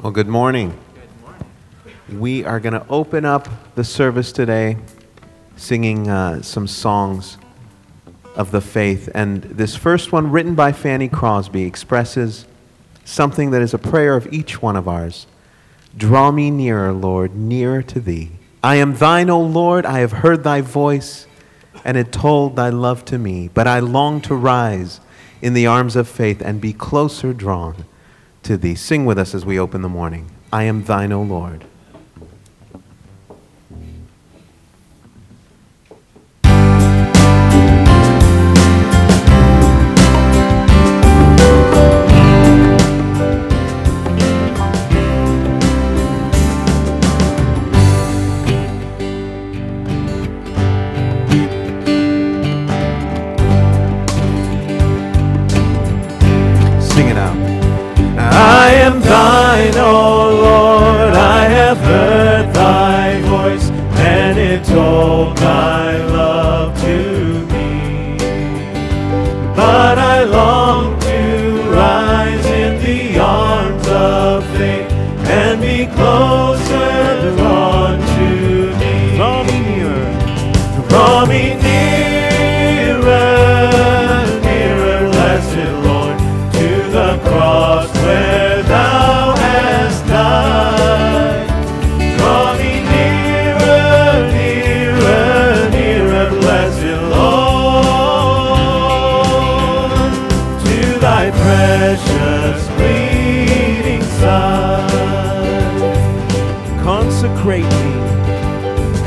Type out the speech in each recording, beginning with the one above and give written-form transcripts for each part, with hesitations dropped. Well, good morning. Good morning. We are going to open up the service today singing some songs of the faith. And this first one, written by Fanny Crosby, expresses something that is a prayer of each one of ours. Draw me nearer, Lord, nearer to thee. I am thine, O Lord, I have heard thy voice and had told thy love to me. But I long to rise in the arms of faith and be closer drawn to thee. Sing with us as we open the morning. I am thine, O Lord.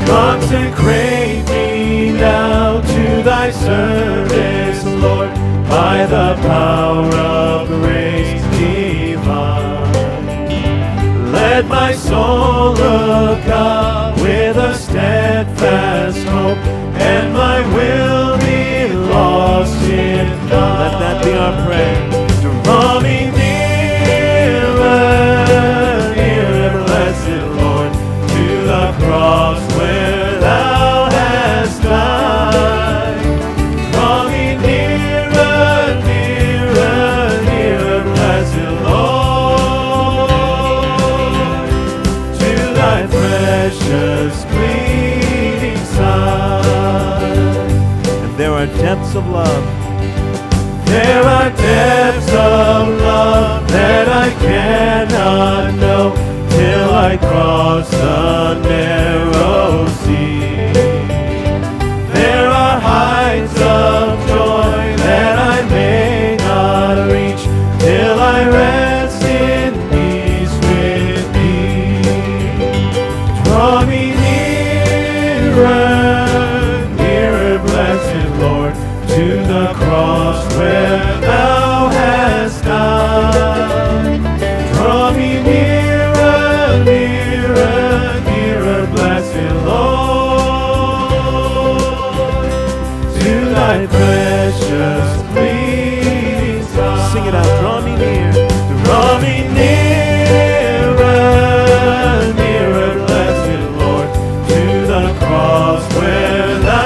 Consecrate me now to thy service, Lord, by the power of grace divine. Let my soul look up with a steadfast hope, and my will be lost in thine. Let that be our prayer. Draw me nearer, nearer, blessed Lord, to the cross. Depths of love. There are depths of love that I cannot know till I cross the narrow sea. There are heights of joy that I may not reach till I rest in peace with thee. Draw me nearer, the cross where thou hast died. Draw me nearer, nearer, nearer, blessed Lord, to thy precious pleading side. Sing it out. Draw me near. Draw me nearer, nearer, blessed Lord, to the cross where thou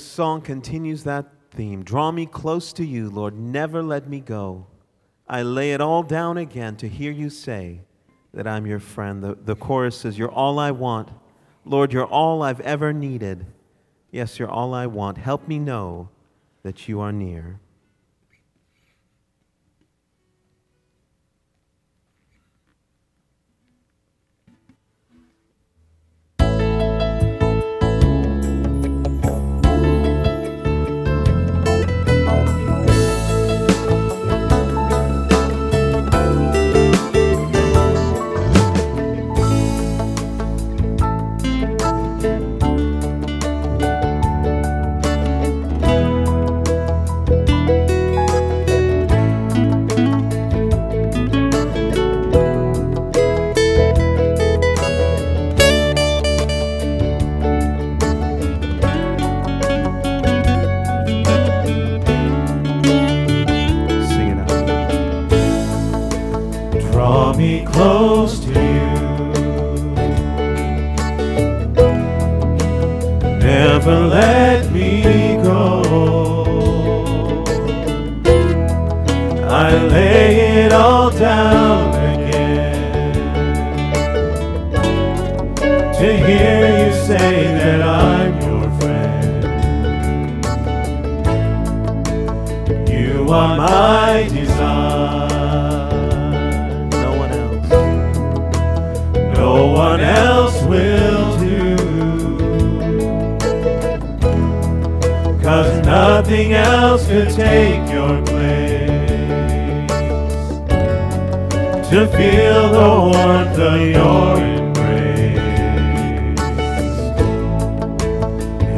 song continues that theme. Draw me close to you, Lord, never let me go. I lay it all down again to hear you say that I'm your friend. The chorus says, you're all I want. Lord, you're all I've ever needed. Yes, you're all I want. Help me know that you are near. never let me go. I lay it all down again to hear you say that I'm your friend. You are my desire. No one else. No one else will. 'Cause nothing else could take your place, to feel the warmth of your embrace.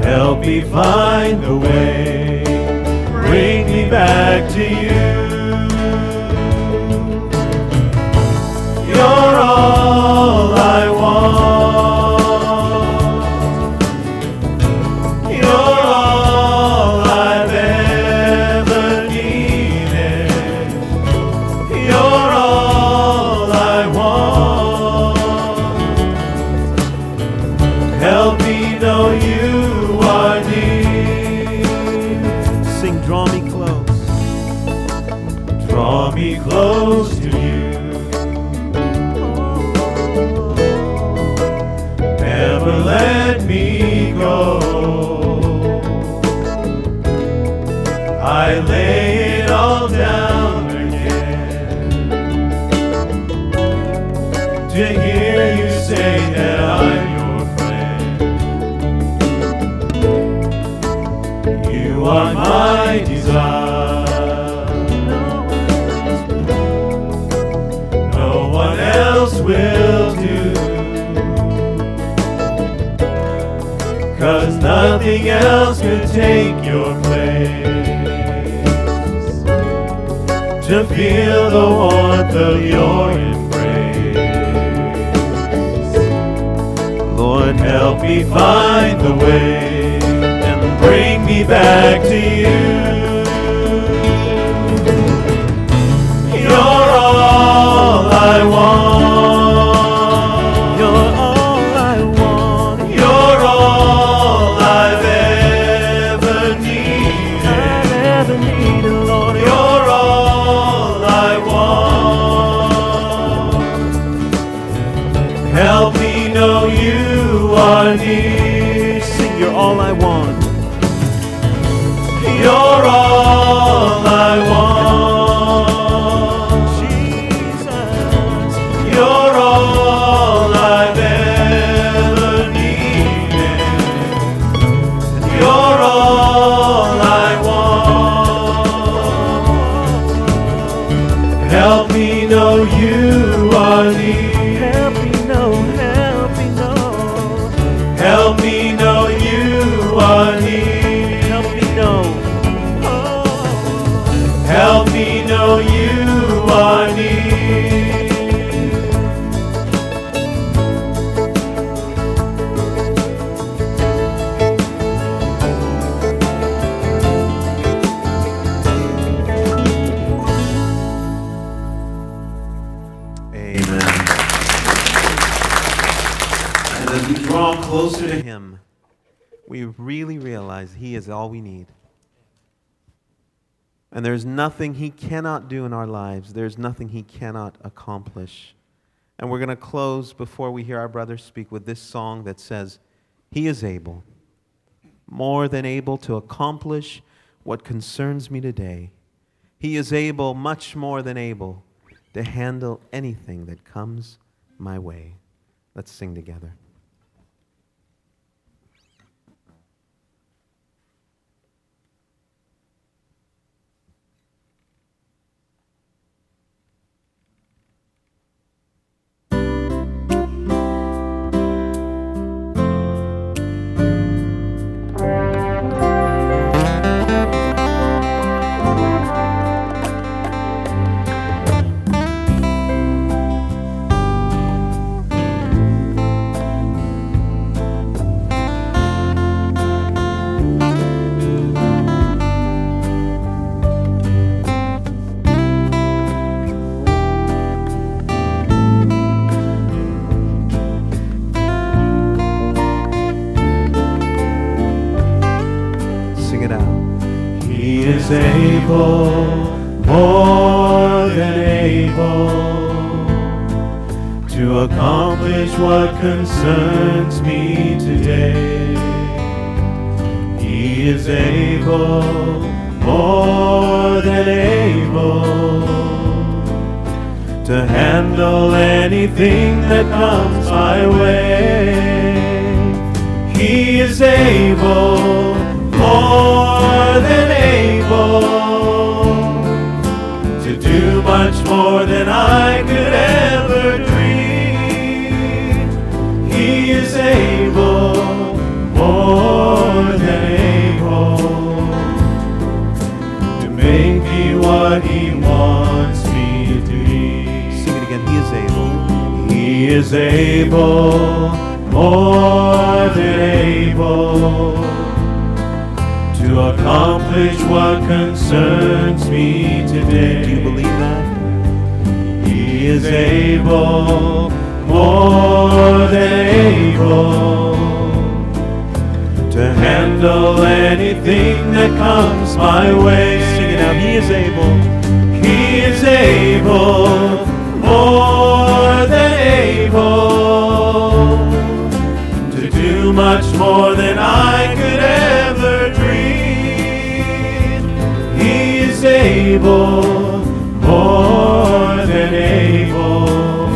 Help me find the way, bring me back to you. You're all I want. Nothing else could take your place, to feel the warmth of your embrace. Lord, help me find the way and bring me back to you. You're all I want. Sing, you're all I want. You're all I want, Jesus. You're all I've ever needed. You're all I want. Help me know you are near. You are near. Amen. And as we draw closer to Him, we really realize He is all we need. And there's nothing He cannot do in our lives. There's nothing He cannot accomplish. And we're going to close before we hear our brother speak with this song that says, He is able, more than able to accomplish what concerns me today. He is able, much more than able, to handle anything that comes my way. Let's sing together. is able, more than able, to accomplish what concerns me today. He is able, more than able, to handle anything that comes my way. He is able, more than able, to do much more than I could ever dream. He is able, more than able, to make me what He wants me to be. Sing it again. He is able. He is able, more than able, to accomplish what concerns me today. Do you believe that? He is able, more than able, to handle anything that comes my way. Sing it out. He is able. He is able, more than able, to do much more than I could ever dream. He is able, more than able,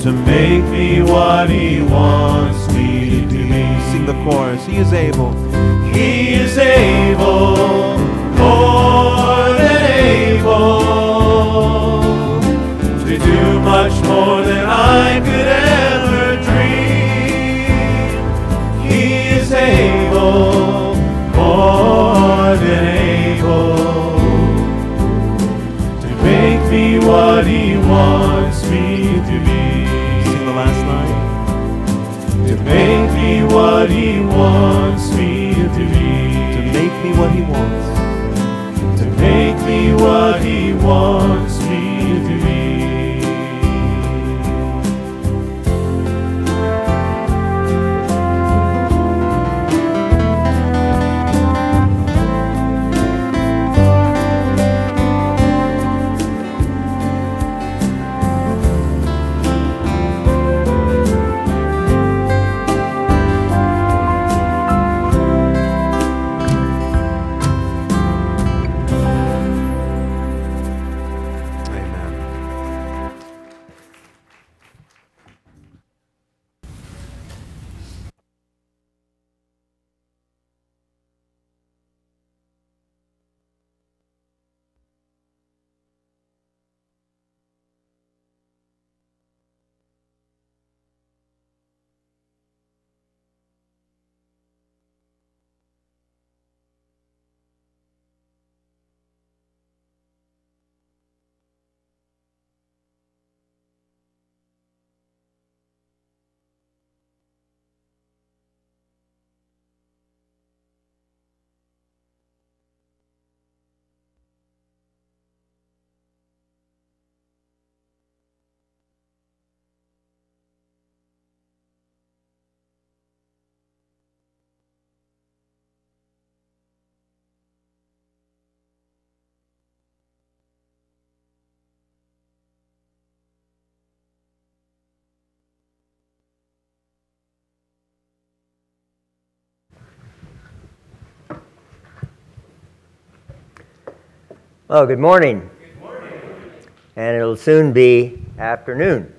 to make me what He wants me to do. Sing the chorus. He is able. He is able, more than able, to do much more than I could ever dream. He is able, more than able, to make me what He wants me to be. Sing the last line. To make me what He wants me to be. To make me what He wants. To make me what He wants me to Oh, good morning. Good morning. And it'll soon be afternoon.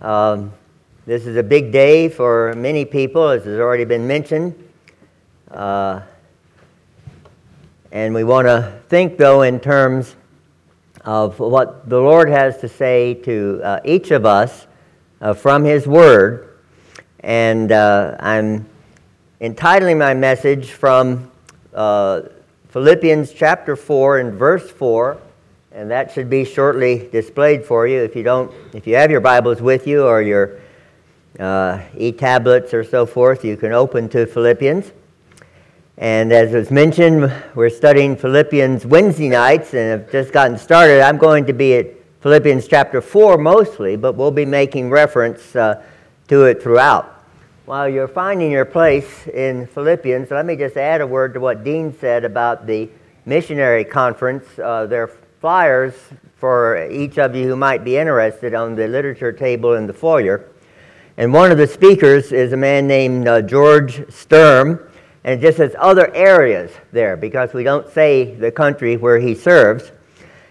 This is a big day for many people, as has already been mentioned. And we want to think, though, in terms of what the Lord has to say to each of us from His Word. And I'm entitling my message from Philippians chapter 4 and verse 4, and that should be shortly displayed for you. If you have your Bibles with you or your e-tablets or so forth, you can open to Philippians. And as was mentioned, we're studying Philippians Wednesday nights, and I've just gotten started. I'm going to be at Philippians chapter 4 mostly, but we'll be making reference to it throughout. While you're finding your place in Philippians, let me just add a word to what Dean said about the missionary conference. There are flyers for each of you who might be interested on the literature table in the foyer. And one of the speakers is a man named George Sturm, and it just says other areas there because we don't say the country where he serves.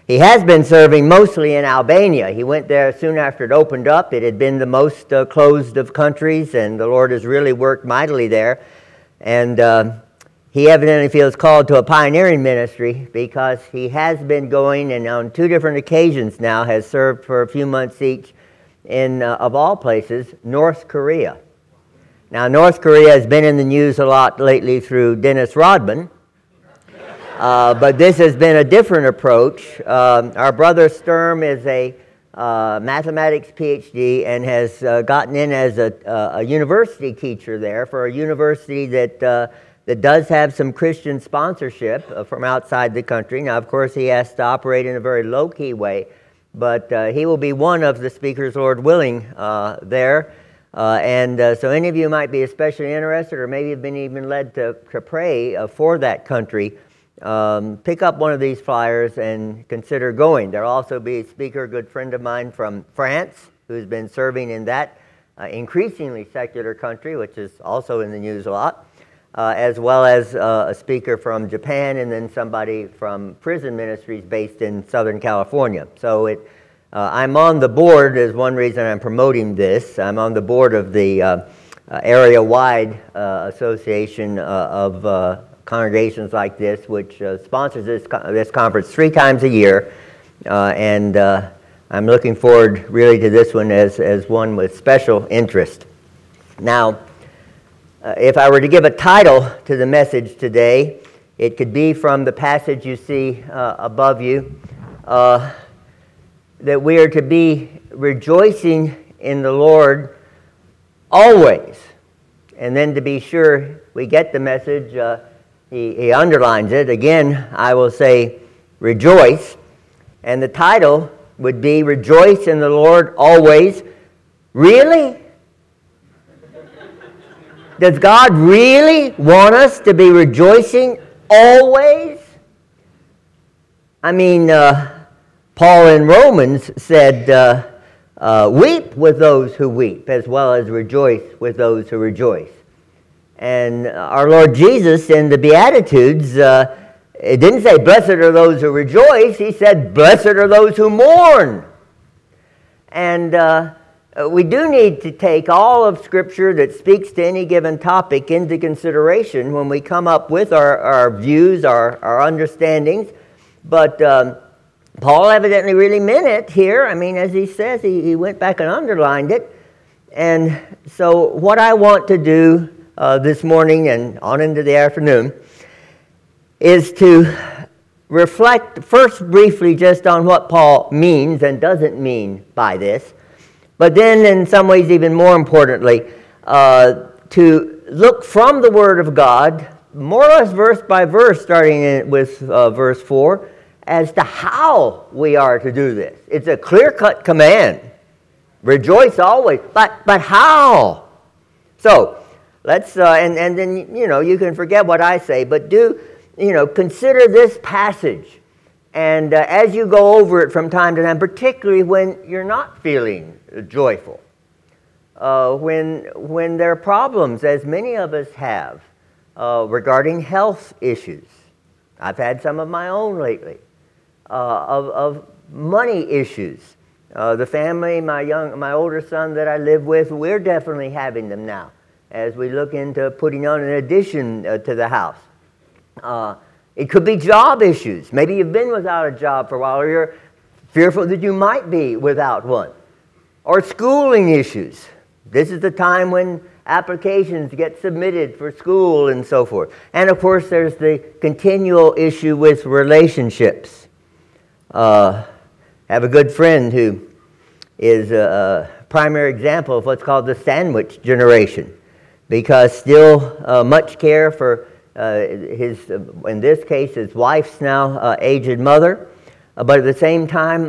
He has been serving mostly in Albania. He went there soon after it opened up. It had been the most closed of countries, and the Lord has really worked mightily there. And he evidently feels called to a pioneering ministry because he has been going and on two different occasions now has served for a few months each in, of all places, North Korea. Now, North Korea has been in the news a lot lately through Dennis Rodman. But this has been a different approach. Our brother Sturm is a mathematics PhD and has gotten in as a university teacher there for a university that does have some Christian sponsorship from outside the country. Now, of course, he has to operate in a very low-key way, but he will be one of the speakers, Lord willing, there. So any of you might be especially interested or maybe have been even led to pray for that country. Pick up one of these flyers and consider going. There will also be a speaker, a good friend of mine from France, who's been serving in that increasingly secular country, which is also in the news a lot, as well as a speaker from Japan and then somebody from prison ministries based in Southern California. So I'm on the board, is one reason I'm promoting this. I'm on the board of the area-wide association of congregations like this, which sponsors this conference 3 times a year, and I'm looking forward really to this one as one with special interest. Now, if I were to give a title to the message today, it could be from the passage you see above you, that we are to be rejoicing in the Lord always, and then to be sure we get the message. He underlines it. Again, I will say, rejoice. And the title would be, Rejoice in the Lord Always. Really? Does God really want us to be rejoicing always? I mean, Paul in Romans said, weep with those who weep, as well as rejoice with those who rejoice. And our Lord Jesus in the Beatitudes, it didn't say, blessed are those who rejoice. He said, blessed are those who mourn. And we do need to take all of Scripture that speaks to any given topic into consideration when we come up with our views, our understandings. But Paul evidently really meant it here. I mean, as he says, he went back and underlined it. And so what I want to do this morning and on into the afternoon, is to reflect first briefly just on what Paul means and doesn't mean by this, but then in some ways even more importantly, to look from the Word of God, more or less verse by verse, starting with verse 4, as to how we are to do this. It's a clear-cut command. Rejoice always, but how? So, let's and then, you know, you can forget what I say, but do, you know, consider this passage. And as you go over it from time to time, particularly when you're not feeling joyful, when there are problems, as many of us have, regarding health issues. I've had some of my own lately, of money issues. The family, my older son that I live with, we're definitely having them now, as we look into putting on an addition to the house. It could be job issues. Maybe you've been without a job for a while, or you're fearful that you might be without one. Or schooling issues. This is the time when applications get submitted for school and so forth. And of course, there's the continual issue with relationships. I have a good friend who is a primary example of what's called the sandwich generation, because still much care for his, in this case, his wife's now aged mother, but at the same time,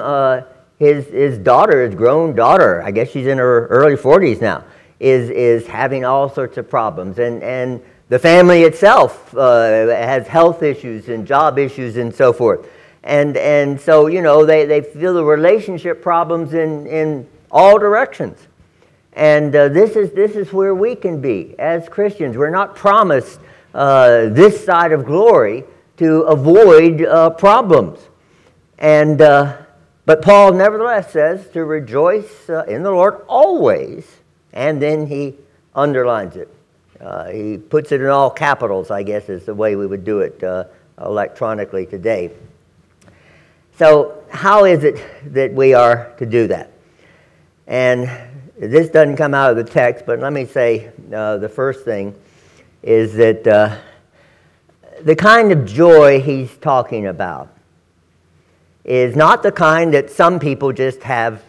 his daughter, his grown daughter, I guess she's in her early 40s now, is having all sorts of problems. And the family itself has health issues and job issues and so forth. And so, you know, they feel the relationship problems in all directions. And this is where we can be as Christians. We're not promised this side of glory to avoid problems. And but Paul nevertheless says to rejoice in the Lord always, and then he underlines it. He puts it in all capitals, I guess, is the way we would do it electronically today. So how is it that we are to do that? And this doesn't come out of the text, but let me say the first thing is that the kind of joy he's talking about is not the kind that some people just have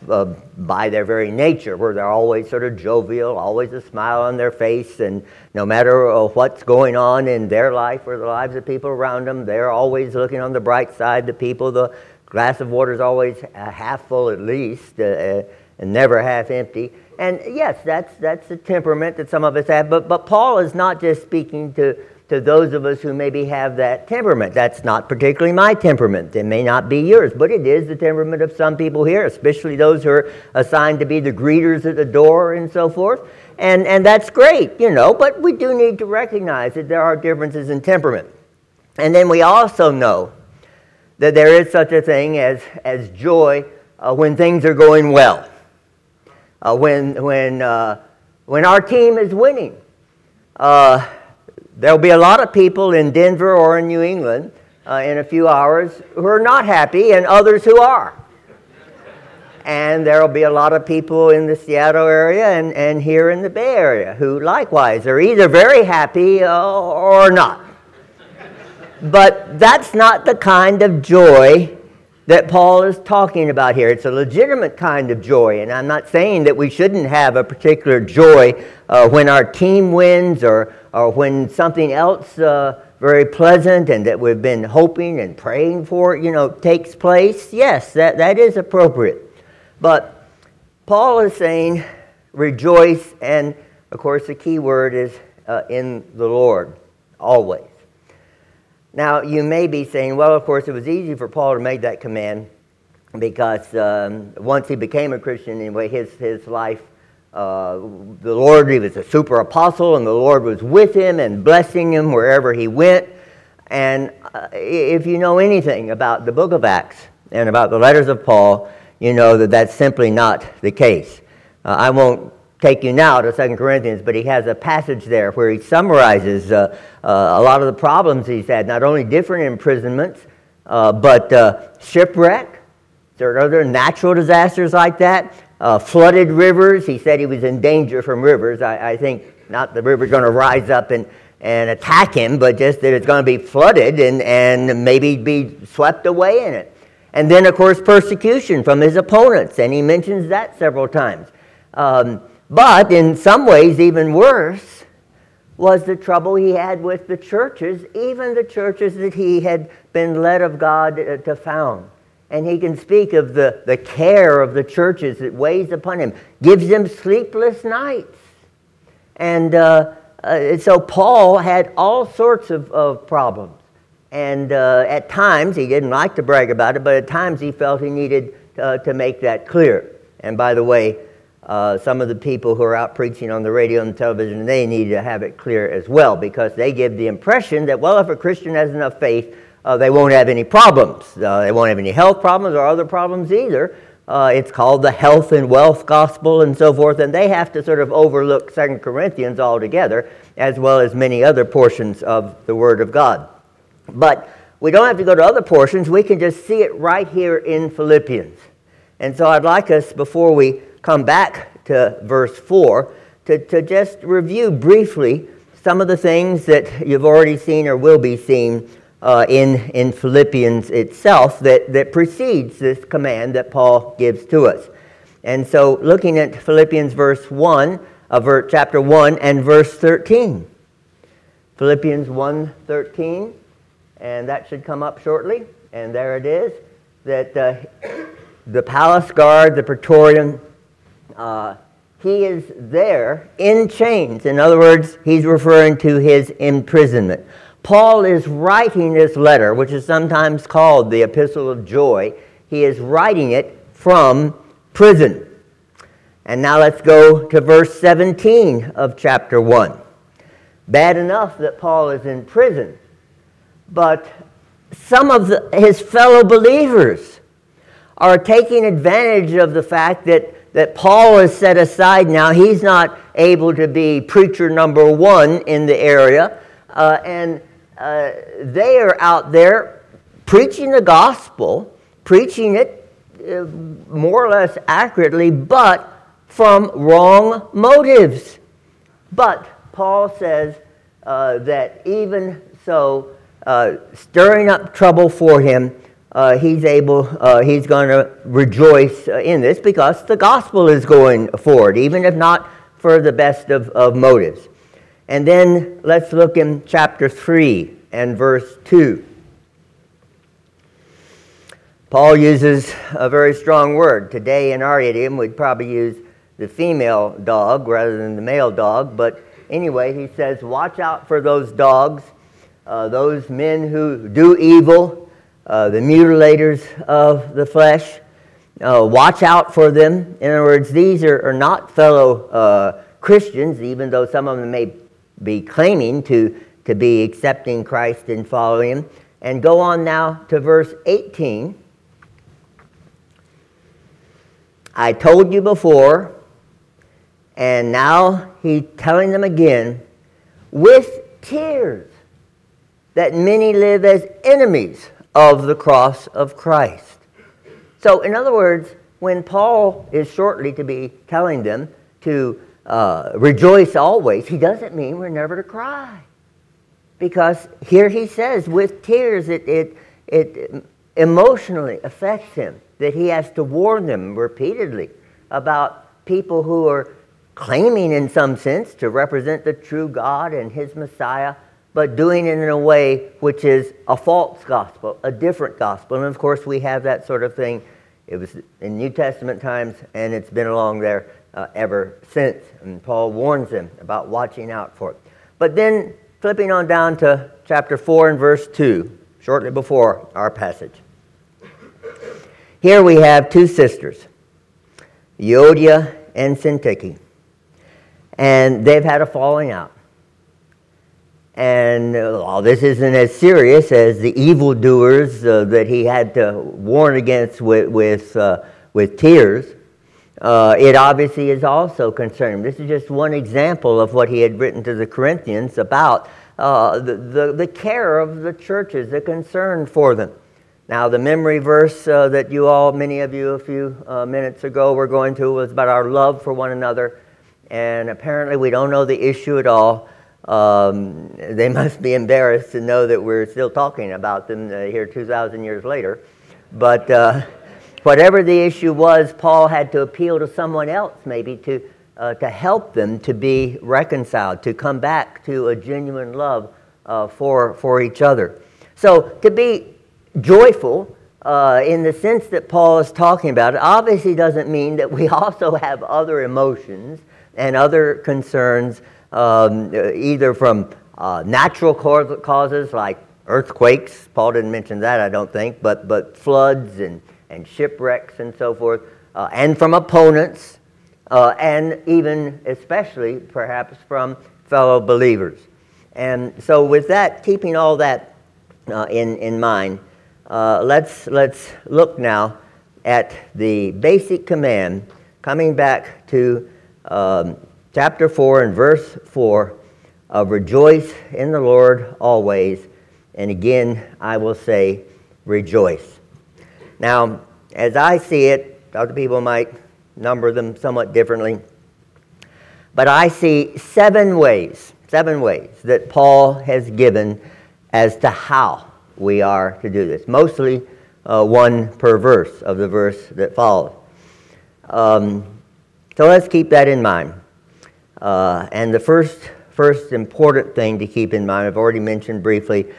by their very nature, where they're always sort of jovial, always a smile on their face, and no matter what's going on in their life or the lives of people around them, they're always looking on the bright side. The people, the glass of water is always half full at least, and never half empty. And yes, that's the temperament that some of us have, but Paul is not just speaking to those of us who maybe have that temperament. That's not particularly my temperament. It may not be yours, but it is the temperament of some people here, especially those who are assigned to be the greeters at the door and so forth. And that's great, you know, but we do need to recognize that there are differences in temperament. And then we also know that there is such a thing as joy when things are going well, when our team is winning. There'll be a lot of people in Denver or in New England in a few hours who are not happy and others who are. And there'll be a lot of people in the Seattle area and here in the Bay Area who likewise are either very happy or not. But that's not the kind of joy that Paul is talking about here. It's a legitimate kind of joy, and I'm not saying that we shouldn't have a particular joy when our team wins or when something else very pleasant and that we've been hoping and praying for, you know, takes place. Yes, that is appropriate. But Paul is saying rejoice, and of course the key word is in the Lord, always. Now, you may be saying, well, of course, it was easy for Paul to make that command because once he became a Christian, anyway, his life, the Lord, he was a super apostle, and the Lord was with him and blessing him wherever he went. And if you know anything about the book of Acts and about the letters of Paul, you know that that's simply not the case. I won't take you now to 2 Corinthians, but he has a passage there where he summarizes a lot of the problems he's had, not only different imprisonments, but shipwreck, there are other natural disasters like that, flooded rivers. He said he was in danger from rivers. I think not the river's going to rise up and attack him, but just that it's going to be flooded and maybe be swept away in it. And then, of course, persecution from his opponents, and he mentions that several times. But in some ways, even worse was the trouble he had with the churches, even the churches that he had been led of God to found. And he can speak of the care of the churches that weighs upon him, gives them sleepless nights. And so Paul had all sorts of problems. And at times, he didn't like to brag about it, but at times he felt he needed to make that clear. And by the way, some of the people who are out preaching on the radio and the television, they need to have it clear as well, because they give the impression that, well, if a Christian has enough faith, they won't have any problems. They won't have any health problems or other problems either. It's called the health and wealth gospel and so forth, and they have to sort of overlook 2 Corinthians altogether, as well as many other portions of the Word of God. But we don't have to go to other portions. We can just see it right here in Philippians. And so I'd like us, before we come back to verse 4, to just review briefly some of the things that you've already seen or will be seen in Philippians itself that precedes this command that Paul gives to us. And so looking at Philippians chapter 1 and verse 13. Philippians 1:13, and that should come up shortly. And there it is, that the palace guard, the praetorian, he is there in chains. In other words, he's referring to his imprisonment. Paul is writing this letter, which is sometimes called the Epistle of Joy. He is writing it from prison. And now let's go to verse 17 of chapter 1. Bad enough that Paul is in prison, but some of his fellow believers are taking advantage of the fact that Paul is set aside now. He's not able to be preacher number one in the area. And they are out there preaching the gospel, preaching it more or less accurately, but from wrong motives. But Paul says that even so, stirring up trouble for him, he's going to rejoice in this because the gospel is going forward, even if not for the best of motives. And then let's look in chapter 3 and verse 2. Paul uses a very strong word. Today in our idiom, we'd probably use the female dog rather than the male dog. But anyway, he says, watch out for those dogs. Those men who do evil, the mutilators of the flesh, watch out for them. In other words, these are not fellow Christians, even though some of them may be claiming to be accepting Christ and following him. And go on now to verse 18. I told you before, and now he's telling them again, with tears, that many live as enemies of the cross of Christ. So, in other words, when Paul is shortly to be telling them to rejoice always, he doesn't mean we're never to cry. Because here he says, with tears, it emotionally affects him, that he has to warn them repeatedly about people who are claiming in some sense to represent the true God and his Messiah, but doing it in a way which is a false gospel, a different gospel. And of course, we have that sort of thing. It was in New Testament times, and it's been along there ever since. And Paul warns them about watching out for it. But then, flipping on down to chapter 4 and verse 2, shortly before our passage. Here we have two sisters, Yodia and Syntyche, and they've had a falling out. And this isn't as serious as the evildoers that he had to warn against with tears. It obviously is also concerning. This is just one example of what he had written to the Corinthians about the care of the churches, the concern for them. Now, the memory verse that many of you, a few minutes ago were going to was about our love for one another. And apparently we don't know the issue at all. They must be embarrassed to know that we're still talking about them here 2,000 years later. But whatever the issue was, Paul had to appeal to someone else maybe to help them to be reconciled, to come back to a genuine love for each other. So to be joyful in the sense that Paul is talking about, it obviously doesn't mean that we also have other emotions and other concerns, either from natural causes like earthquakes. Paul didn't mention that, I don't think, but floods and shipwrecks and so forth, and from opponents, and even especially perhaps from fellow believers. And so with that, keeping all that in mind, let's look now at the basic command, coming back to chapter 4 and verse 4 of rejoice in the Lord always, and again I will say rejoice. Now, as I see it, other people might number them somewhat differently, but I see seven ways that Paul has given as to how we are to do this, mostly one per verse of the verse that follows. So let's keep that in mind. And the first important thing to keep in mind, I've already mentioned briefly,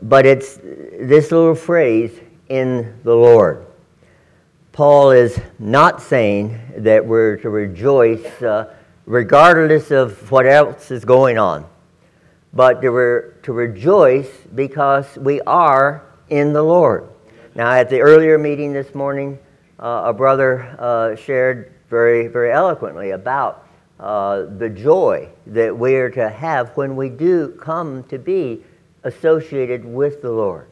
but it's this little phrase, in the Lord. Paul is not saying that we're to rejoice regardless of what else is going on, but to rejoice because we are in the Lord. Now, at the earlier meeting this morning, a brother shared very, very eloquently about the joy that we are to have when we do come to be associated with the Lord.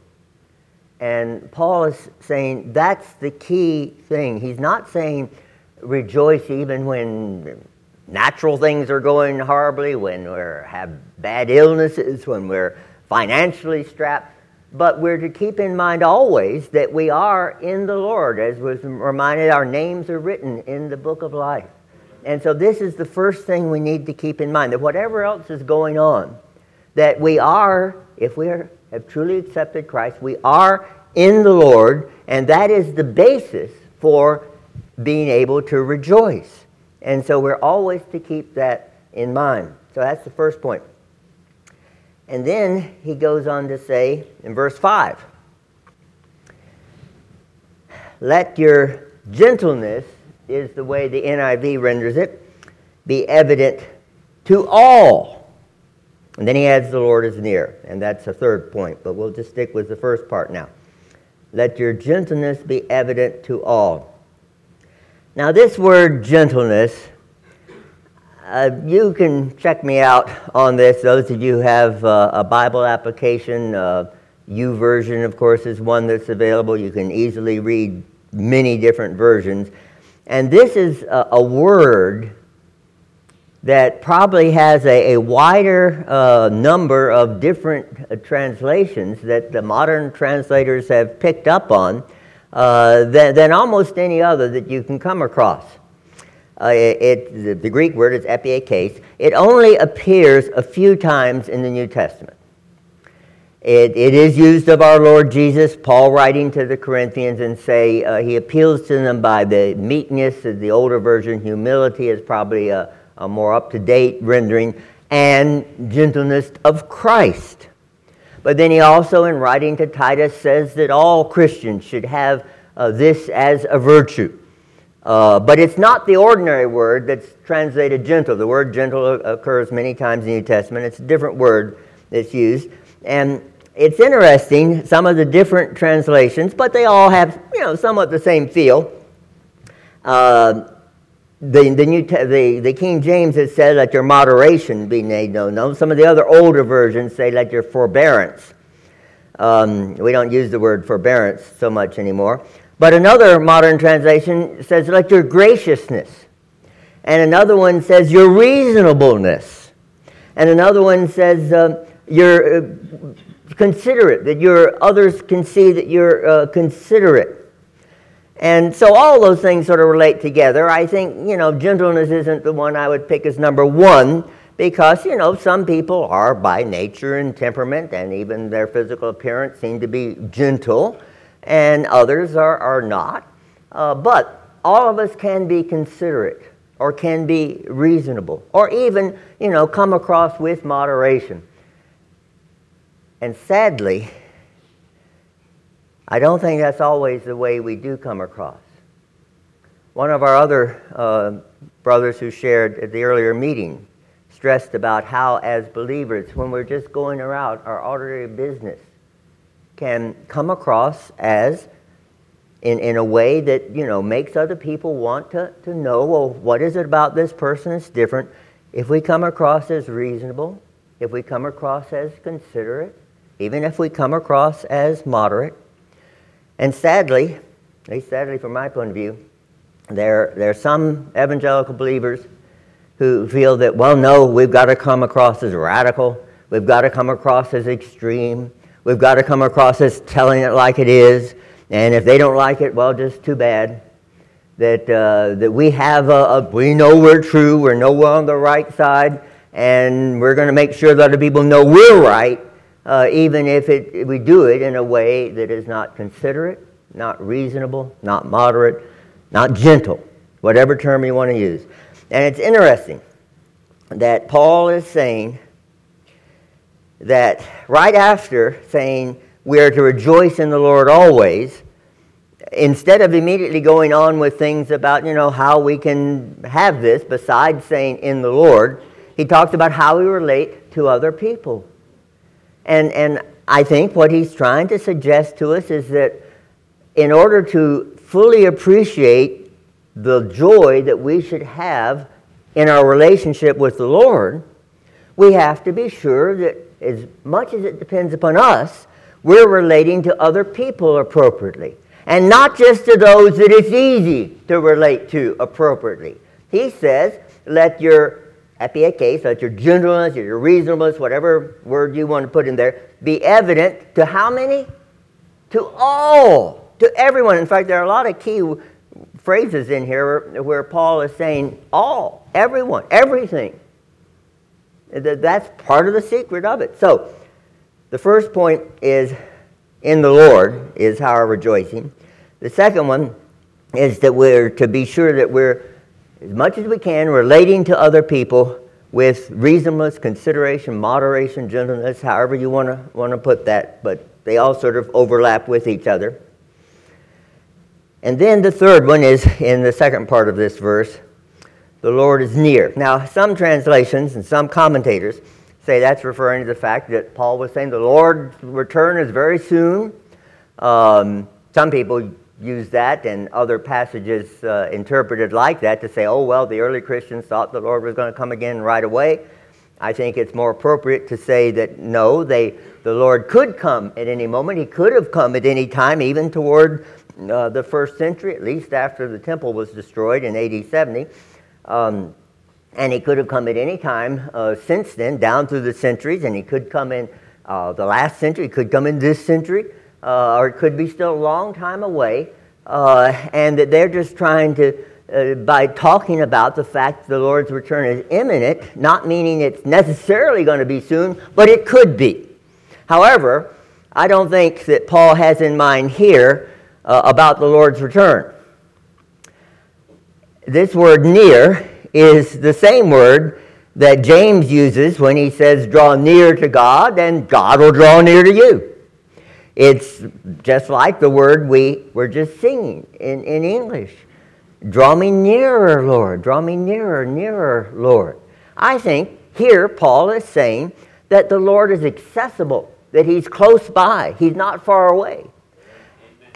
And Paul is saying that's the key thing. He's not saying rejoice even when natural things are going horribly, when we have bad illnesses, when we're financially strapped. But we're to keep in mind always that we are in the Lord. As was reminded, our names are written in the book of life. And so this is the first thing we need to keep in mind, that whatever else is going on, that we are, if we are, have truly accepted Christ, we are in the Lord, and that is the basis for being able to rejoice. And so we're always to keep that in mind. So that's the first point. And then he goes on to say in verse 5, let your gentleness, is the way the NIV renders it, be evident to all. And then he adds, the Lord is near. And that's a third point, but we'll just stick with the first part now. Let your gentleness be evident to all. Now, this word gentleness, you can check me out on this. Those of you who have a Bible application, YouVersion, of course, is one that's available. You can easily read many different versions. And this is a word that probably has a wider number of different translations that the modern translators have picked up on than almost any other that you can come across. The Greek word is epiakos. It only appears a few times in the New Testament. It is used of our Lord Jesus, Paul writing to the Corinthians, and say he appeals to them by the meekness of the older version. Humility is probably a more up-to-date rendering, and gentleness of Christ. But then he also, in writing to Titus, says that all Christians should have this as a virtue. But it's not the ordinary word that's translated gentle. The word gentle occurs many times in the New Testament. It's a different word that's used. And it's interesting, some of the different translations, but they all have, somewhat the same feel. The King James has said, let your moderation be made known. Some of the other older versions say, let your forbearance. We don't use the word forbearance so much anymore. But another modern translation says, let your graciousness. And another one says, your reasonableness. And another one says, you're considerate, that others can see that you're considerate. And so all those things sort of relate together. I think, gentleness isn't the one I would pick as number one because, some people are by nature and temperament and even their physical appearance seem to be gentle and others are not. But all of us can be considerate or can be reasonable or even, come across with moderation. And sadly, I don't think that's always the way we do come across. One of our other brothers who shared at the earlier meeting stressed about how, as believers, when we're just going around our ordinary business, can come across as in a way that makes other people want to know, well, what is it about this person that's different? If we come across as reasonable, if we come across as considerate, even if we come across as moderate. And sadly, at least sadly from my point of view, there are some evangelical believers who feel that, well, no, we've got to come across as radical. We've got to come across as extreme. We've got to come across as telling it like it is. And if they don't like it, well, just too bad. That we have we know we're true. We're nowhere on the right side. And we're going to make sure that other people know we're right. Even if we do it in a way that is not considerate, not reasonable, not moderate, not gentle, whatever term you want to use. And it's interesting that Paul is saying that right after saying we are to rejoice in the Lord always, instead of immediately going on with things about, you know, how we can have this besides saying in the Lord, he talks about how we relate to other people. And I think what he's trying to suggest to us is that in order to fully appreciate the joy that we should have in our relationship with the Lord, we have to be sure that as much as it depends upon us, we're relating to other people appropriately. And not just to those that it's easy to relate to appropriately. He says, let your epiakos, let your gentleness, your reasonableness, whatever word you want to put in there, be evident to how many? To all, to everyone. In fact, there are a lot of key phrases in here where Paul is saying all, everyone, everything. That's part of the secret of it. So, the first point is in the Lord is how we're rejoicing. The second one is that we're to be sure that we're, as much as we can, relating to other people with reasonableness, consideration, moderation, gentleness, however you want to put that, but they all sort of overlap with each other. And then the third one is in the second part of this verse, the Lord is near. Now, some translations and some commentators say that's referring to the fact that Paul was saying the Lord's return is very soon. Some people use that and other passages interpreted like that to say, oh, well, the early Christians thought the Lord was going to come again right away. I think it's more appropriate to say that, no, the Lord could come at any moment. He could have come at any time, even toward the first century, at least after the temple was destroyed in AD 70. And he could have come at any time since then, down through the centuries, and he could come in the last century, he could come in this century, or it could be still a long time away, and that they're just trying to, by talking about the fact the Lord's return is imminent, not meaning it's necessarily going to be soon, but it could be. However, I don't think that Paul has in mind here about the Lord's return. This word near is the same word that James uses when he says draw near to God and God will draw near to you. It's just like the word we were just singing in English. Draw me nearer, Lord. Draw me nearer, nearer, Lord. I think here Paul is saying that the Lord is accessible, that he's close by, he's not far away.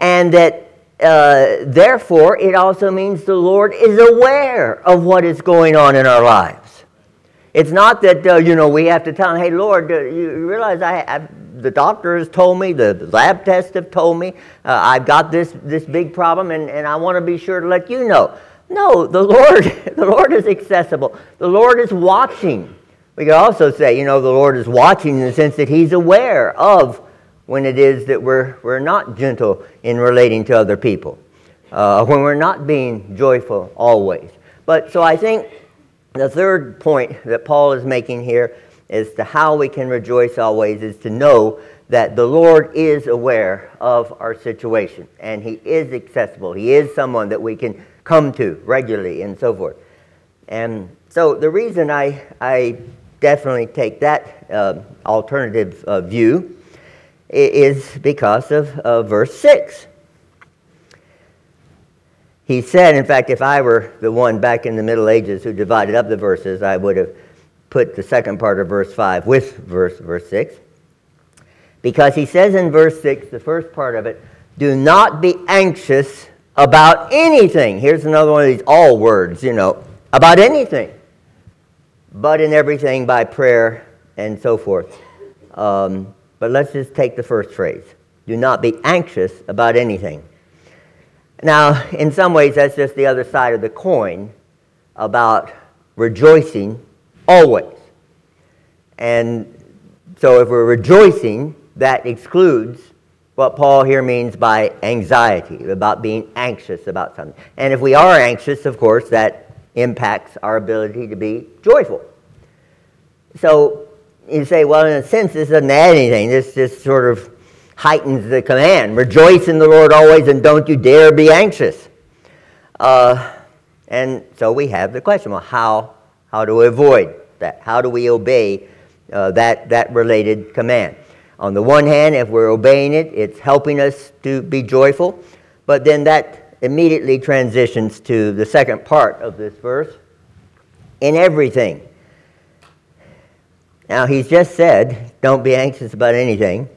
And that therefore, it also means the Lord is aware of what is going on in our lives. It's not that, we have to tell him, hey, Lord, you realize the doctor has told me, the lab tests have told me, I've got this big problem, and I want to be sure to let you know. No, the Lord is accessible. The Lord is watching. We could also say, the Lord is watching in the sense that he's aware of when it is that we're not gentle in relating to other people, when we're not being joyful always. But so I think the third point that Paul is making here as to how we can rejoice always is to know that the Lord is aware of our situation, and he is accessible. He is someone that we can come to regularly and so forth. And so the reason I definitely take that alternative view is because of verse 6. He said, in fact, if I were the one back in the Middle Ages who divided up the verses, I would have put the second part of verse 5 with verse 6. Because he says in verse 6, the first part of it, do not be anxious about anything. Here's another one of these all words, about anything. But in everything by prayer and so forth. But let's just take the first phrase. Do not be anxious about anything. Now, in some ways, that's just the other side of the coin about rejoicing always. And so if we're rejoicing, that excludes what Paul here means by anxiety, about being anxious about something. And if we are anxious, of course, that impacts our ability to be joyful. So, you say, well, in a sense, this doesn't add anything. This just sort of heightens the command. Rejoice in the Lord always, and don't you dare be anxious. And so we have the question, well, how do we avoid that? How do we obey that related command? On the one hand, if we're obeying it, it's helping us to be joyful. But then that immediately transitions to the second part of this verse. In everything. Now, he's just said, don't be anxious about anything.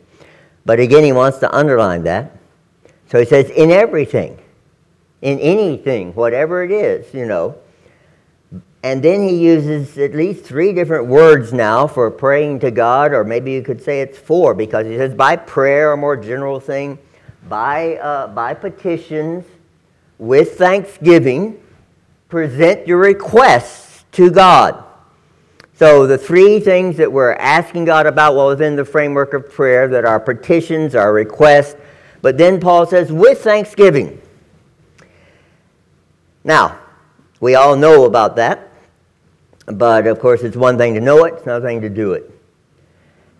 But again, he wants to underline that. So he says, in everything. In anything, whatever it is, you know. And then he uses at least 3 different words now for praying to God, or maybe you could say it's 4, because he says by prayer, a more general thing, by petitions, with thanksgiving, present your requests to God. So the 3 things that we're asking God about, well, within the framework of prayer, that are petitions, our requests. But then Paul says, with thanksgiving. Now, we all know about that. But, of course, it's one thing to know it, it's another thing to do it.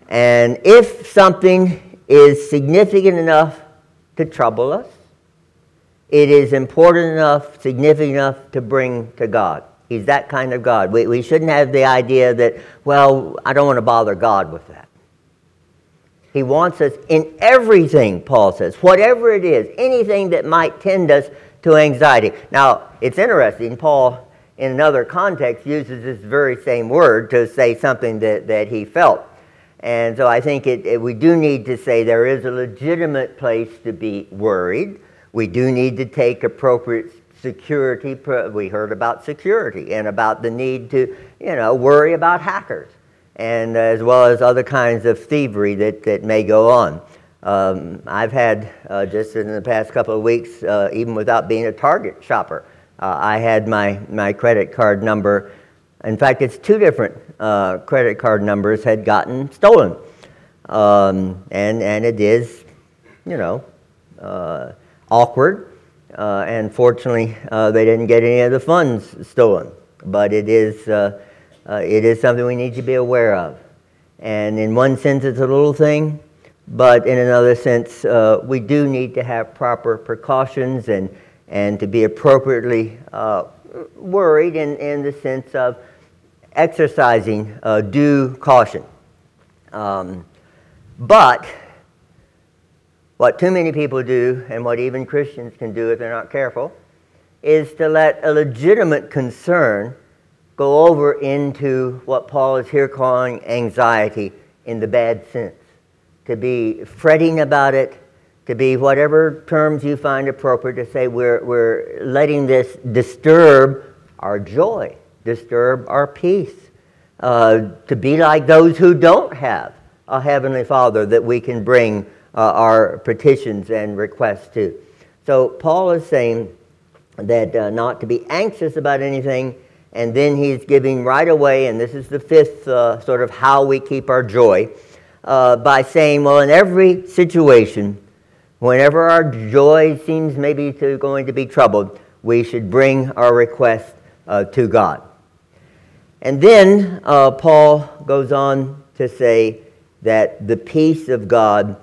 And if something is significant enough to trouble us, it is important enough, significant enough to bring to God. He's that kind of God. We shouldn't have the idea that, well, I don't want to bother God with that. He wants us in everything, Paul says, whatever it is, anything that might tend us to anxiety. Now, it's interesting, Paul, in another context, uses this very same word to say something that he felt. And so I think we do need to say there is a legitimate place to be worried. We do need to take appropriate security. We heard about security and about the need to, worry about hackers, and as well as other kinds of thievery that may go on. I've had, just in the past couple of weeks, even without being a Target shopper, I had my credit card number. In fact, it's 2 different credit card numbers had gotten stolen. And it is, awkward. And fortunately, they didn't get any of the funds stolen. But it is something we need to be aware of. And in one sense, it's a little thing. But in another sense, we do need to have proper precautions and to be appropriately worried in the sense of exercising due caution. But what too many people do, and what even Christians can do if they're not careful, is to let a legitimate concern go over into what Paul is here calling anxiety in the bad sense. To be fretting about it, to be whatever terms you find appropriate to say we're letting this disturb our joy, disturb our peace, to be like those who don't have a Heavenly Father that we can bring our petitions and requests to. So Paul is saying that not to be anxious about anything, and then he's giving right away, and this is the 5th sort of how we keep our joy, by saying, well, in every situation, whenever our joy seems maybe going to be troubled, we should bring our request to God. And then Paul goes on to say that the peace of God,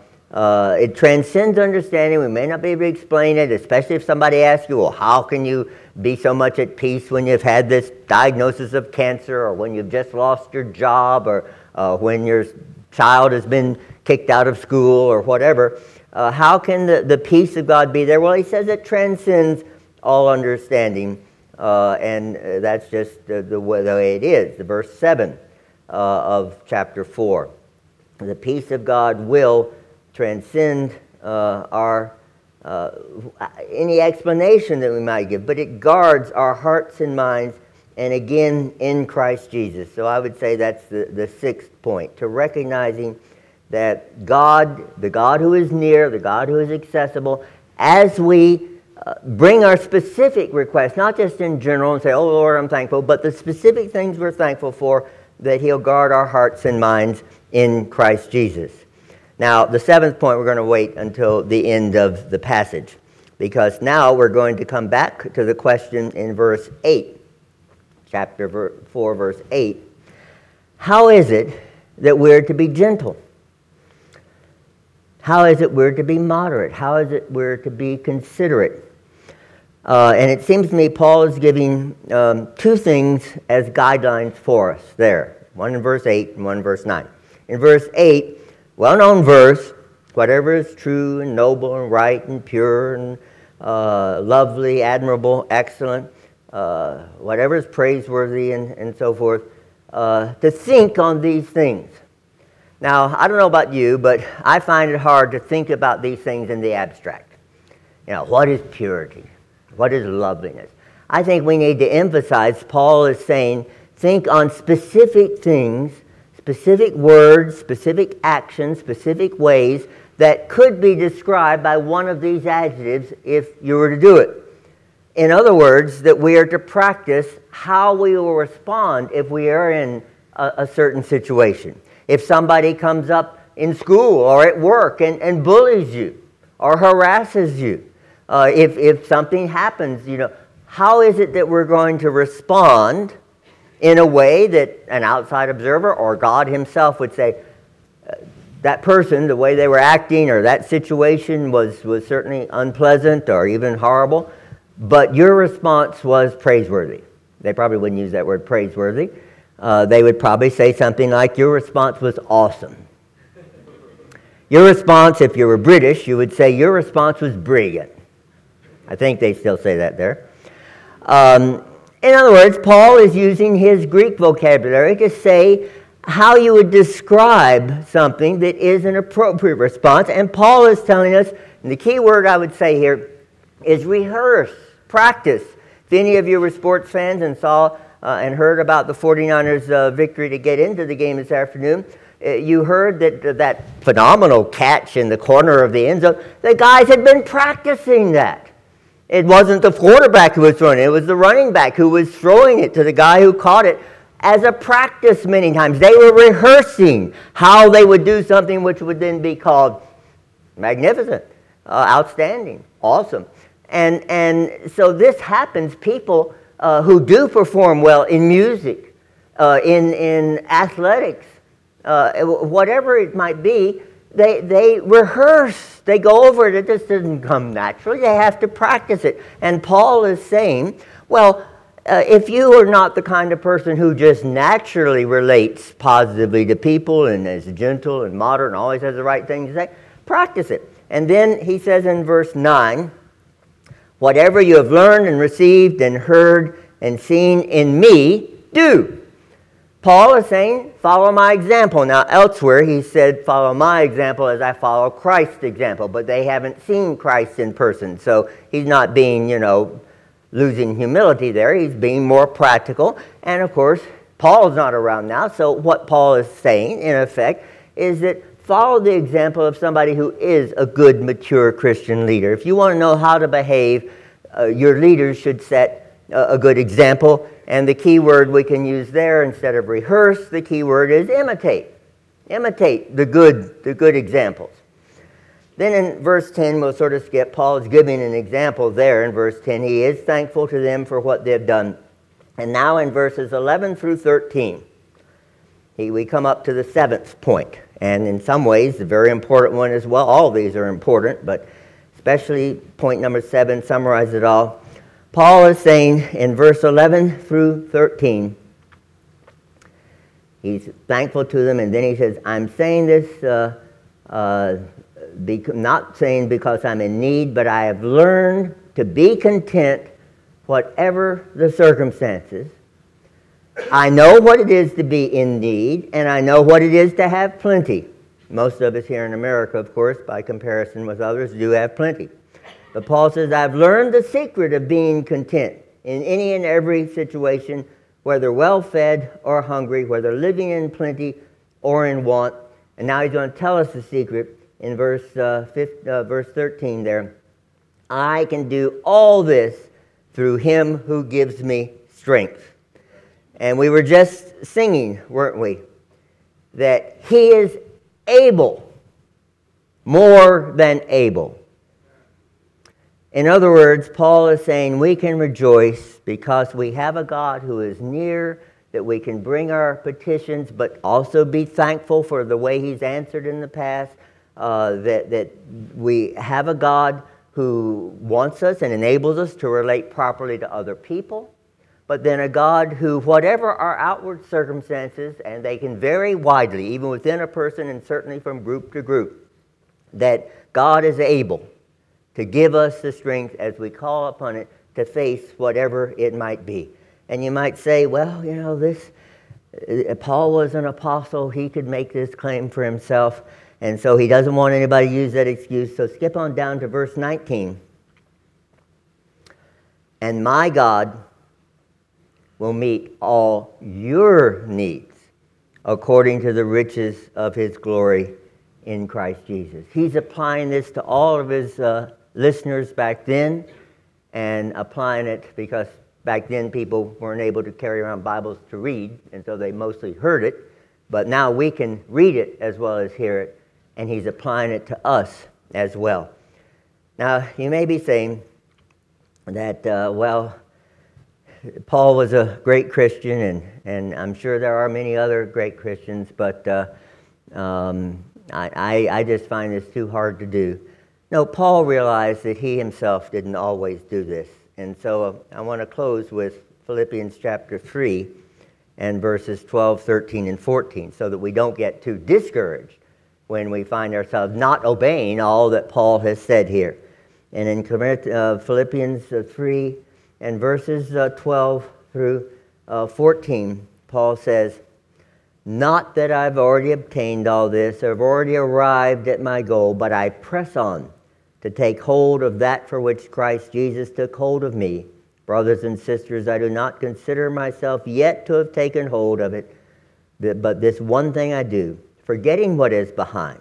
it transcends understanding. We may not be able to explain it, especially if somebody asks you, well, how can you be so much at peace when you've had this diagnosis of cancer, or when you've just lost your job, or when your child has been kicked out of school, or whatever. How can the peace of God be there? Well, he says it transcends all understanding, and that's just the way it is. The verse 7 of chapter 4. The peace of God will transcend our any explanation that we might give, but it guards our hearts and minds, and again in Christ Jesus. So I would say that's the 6th point, to recognizing that God, the God who is near, the God who is accessible, as we bring our specific requests, not just in general and say, oh Lord, I'm thankful, but the specific things we're thankful for, that he'll guard our hearts and minds in Christ Jesus. Now, the 7th point, we're going to wait until the end of the passage, because now we're going to come back to the question in verse 8, chapter 4, verse 8. How is it that we're to be gentle? How is it we're to be moderate? How is it we're to be considerate? And it seems to me Paul is giving 2 things as guidelines for us there. One in verse 8 and one in verse 9. In verse 8, well-known verse, whatever is true and noble and right and pure and lovely, admirable, excellent, whatever is praiseworthy and so forth, to think on these things. Now, I don't know about you, but I find it hard to think about these things in the abstract. You know, what is purity? What is loveliness? I think we need to emphasize, Paul is saying, think on specific things, specific words, specific actions, specific ways that could be described by one of these adjectives if you were to do it. In other words, that we are to practice how we will respond if we are in a certain situation. If somebody comes up in school or at work and bullies you or harasses you, if something happens, you know, how is it that we're going to respond in a way that an outside observer or God himself would say, that person, the way they were acting or that situation was certainly unpleasant or even horrible, but your response was praiseworthy. They probably wouldn't use that word praiseworthy. They would probably say something like, your response was awesome. Your response, if you were British, you would say your response was brilliant. I think they still say that there. In other words, Paul is using his Greek vocabulary to say how you would describe something that is an appropriate response. And Paul is telling us, and the key word I would say here is rehearse, practice. If any of you were sports fans and saw and heard about the 49ers victory to get into the game this afternoon, you heard that phenomenal catch in the corner of the end zone. The guys had been practicing that. It wasn't the quarterback who was throwing it. It was the running back who was throwing it to the guy who caught it as a practice many times. They were rehearsing how they would do something which would then be called magnificent, outstanding, awesome. And so this happens. People who do perform well in music, in athletics, whatever it might be, they rehearse, they go over it. It just doesn't come naturally. They have to practice it. And Paul is saying, well, if you are not the kind of person who just naturally relates positively to people and is gentle and moderate and always has the right thing to say, practice it. And then he says in verse 9, whatever you have learned and received and heard and seen in me, do. Paul is saying, follow my example. Now, elsewhere he said, follow my example as I follow Christ's example. But they haven't seen Christ in person. So he's not being, losing humility there. He's being more practical. And, of course, Paul's not around now. So what Paul is saying, in effect, is that follow the example of somebody who is a good, mature Christian leader. If you want to know how to behave, your leaders should set a good example. And the key word we can use there, instead of rehearse, the key word is imitate. Imitate the good examples. Then in verse 10, we'll sort of skip. Paul is giving an example there in verse 10. He is thankful to them for what they've done. And now in verses 11 through 13, we come up to the seventh point. And in some ways, the very important one as well. All of these are important, but especially point number 7, summarize it all. Paul is saying in verse 11 through 13, he's thankful to them, and then he says, I'm saying this, not saying because I'm in need, but I have learned to be content whatever the circumstances. I know what it is to be in need, and I know what it is to have plenty. Most of us here in America, of course, by comparison with others, do have plenty. But Paul says, I've learned the secret of being content in any and every situation, whether well-fed or hungry, whether living in plenty or in want. And now he's going to tell us the secret in verse 13 there. I can do all this through him who gives me strength. And we were just singing, weren't we, that he is able, more than able. In other words, Paul is saying we can rejoice because we have a God who is near, that we can bring our petitions, but also be thankful for the way he's answered in the past, that we have a God who wants us and enables us to relate properly to other people. But then a God who, whatever our outward circumstances, and they can vary widely, even within a person and certainly from group to group, that God is able to give us the strength as we call upon it to face whatever it might be. And you might say, well, you know, this Paul was an apostle. He could make this claim for himself. And so he doesn't want anybody to use that excuse. So skip on down to verse 19. And my God will meet all your needs according to the riches of his glory in Christ Jesus. He's applying this to all of his listeners back then, and applying it because back then people weren't able to carry around Bibles to read, and so they mostly heard it. But now we can read it as well as hear it, and he's applying it to us as well. Now, you may be saying that, well, Paul was a great Christian, and I'm sure there are many other great Christians, but I just find this too hard to do. No, Paul realized that he himself didn't always do this. And so I want to close with Philippians chapter 3 and verses 12, 13, and 14, so that we don't get too discouraged when we find ourselves not obeying all that Paul has said here. And in Philippians 3 and verses 12 through 14, Paul says, not that I've already obtained all this, or have already arrived at my goal, but I press on to take hold of that for which Christ Jesus took hold of me. Brothers and sisters, I do not consider myself yet to have taken hold of it, but this one thing I do, forgetting what is behind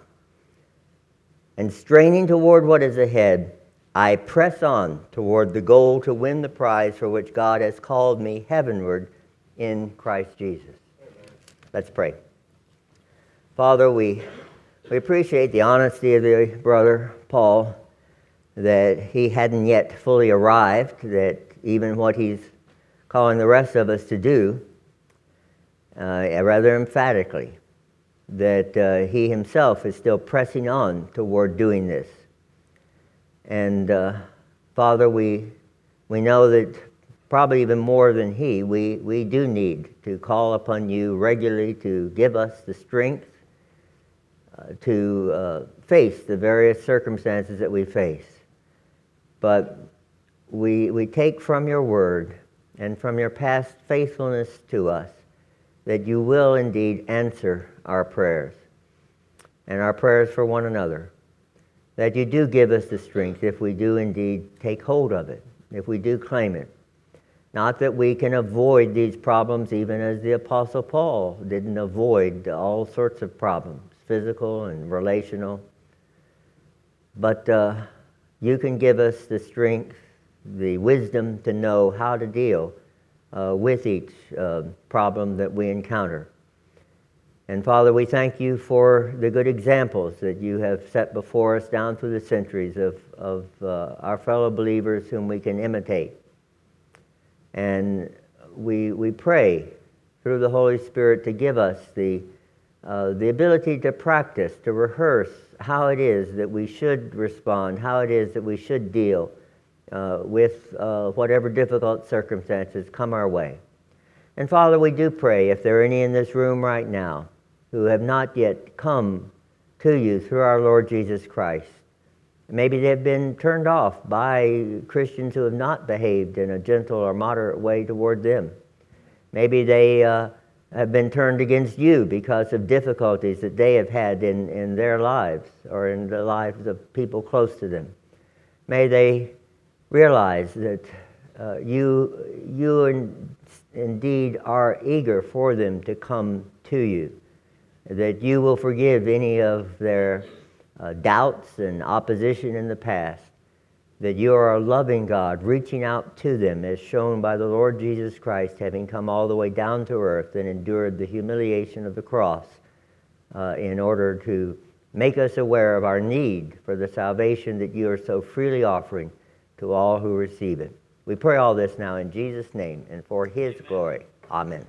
and straining toward what is ahead, I press on toward the goal to win the prize for which God has called me heavenward in Christ Jesus. Let's pray. Father, we appreciate the honesty of the brother Paul, that he hadn't yet fully arrived, that even what he's calling the rest of us to do, rather emphatically, that he himself is still pressing on toward doing this. And Father, we know that probably even more than he, we do need to call upon you regularly to give us the strength to face the various circumstances that we face. But we take from your word and from your past faithfulness to us that you will indeed answer our prayers and our prayers for one another, that you do give us the strength if we do indeed take hold of it, if we do claim it. Not that we can avoid these problems, even as the Apostle Paul didn't avoid all sorts of problems, physical and relational. But you can give us the strength, the wisdom to know how to deal with each problem that we encounter. And Father, we thank you for the good examples that you have set before us down through the centuries of our fellow believers whom we can imitate. And we pray through the Holy Spirit to give us the ability to practice, to rehearse how it is that we should respond, how it is that we should deal with whatever difficult circumstances come our way. And Father, we do pray if there are any in this room right now who have not yet come to you through our Lord Jesus Christ. Maybe they've been turned off by Christians who have not behaved in a gentle or moderate way toward them. Maybe they have been turned against you because of difficulties that they have had in their lives or in the lives of people close to them. May they realize that you indeed are eager for them to come to you, that you will forgive any of their doubts and opposition in the past, that you are a loving God reaching out to them as shown by the Lord Jesus Christ having come all the way down to earth and endured the humiliation of the cross in order to make us aware of our need for the salvation that you are so freely offering to all who receive it. We pray all this now in Jesus' name and for his glory. Amen.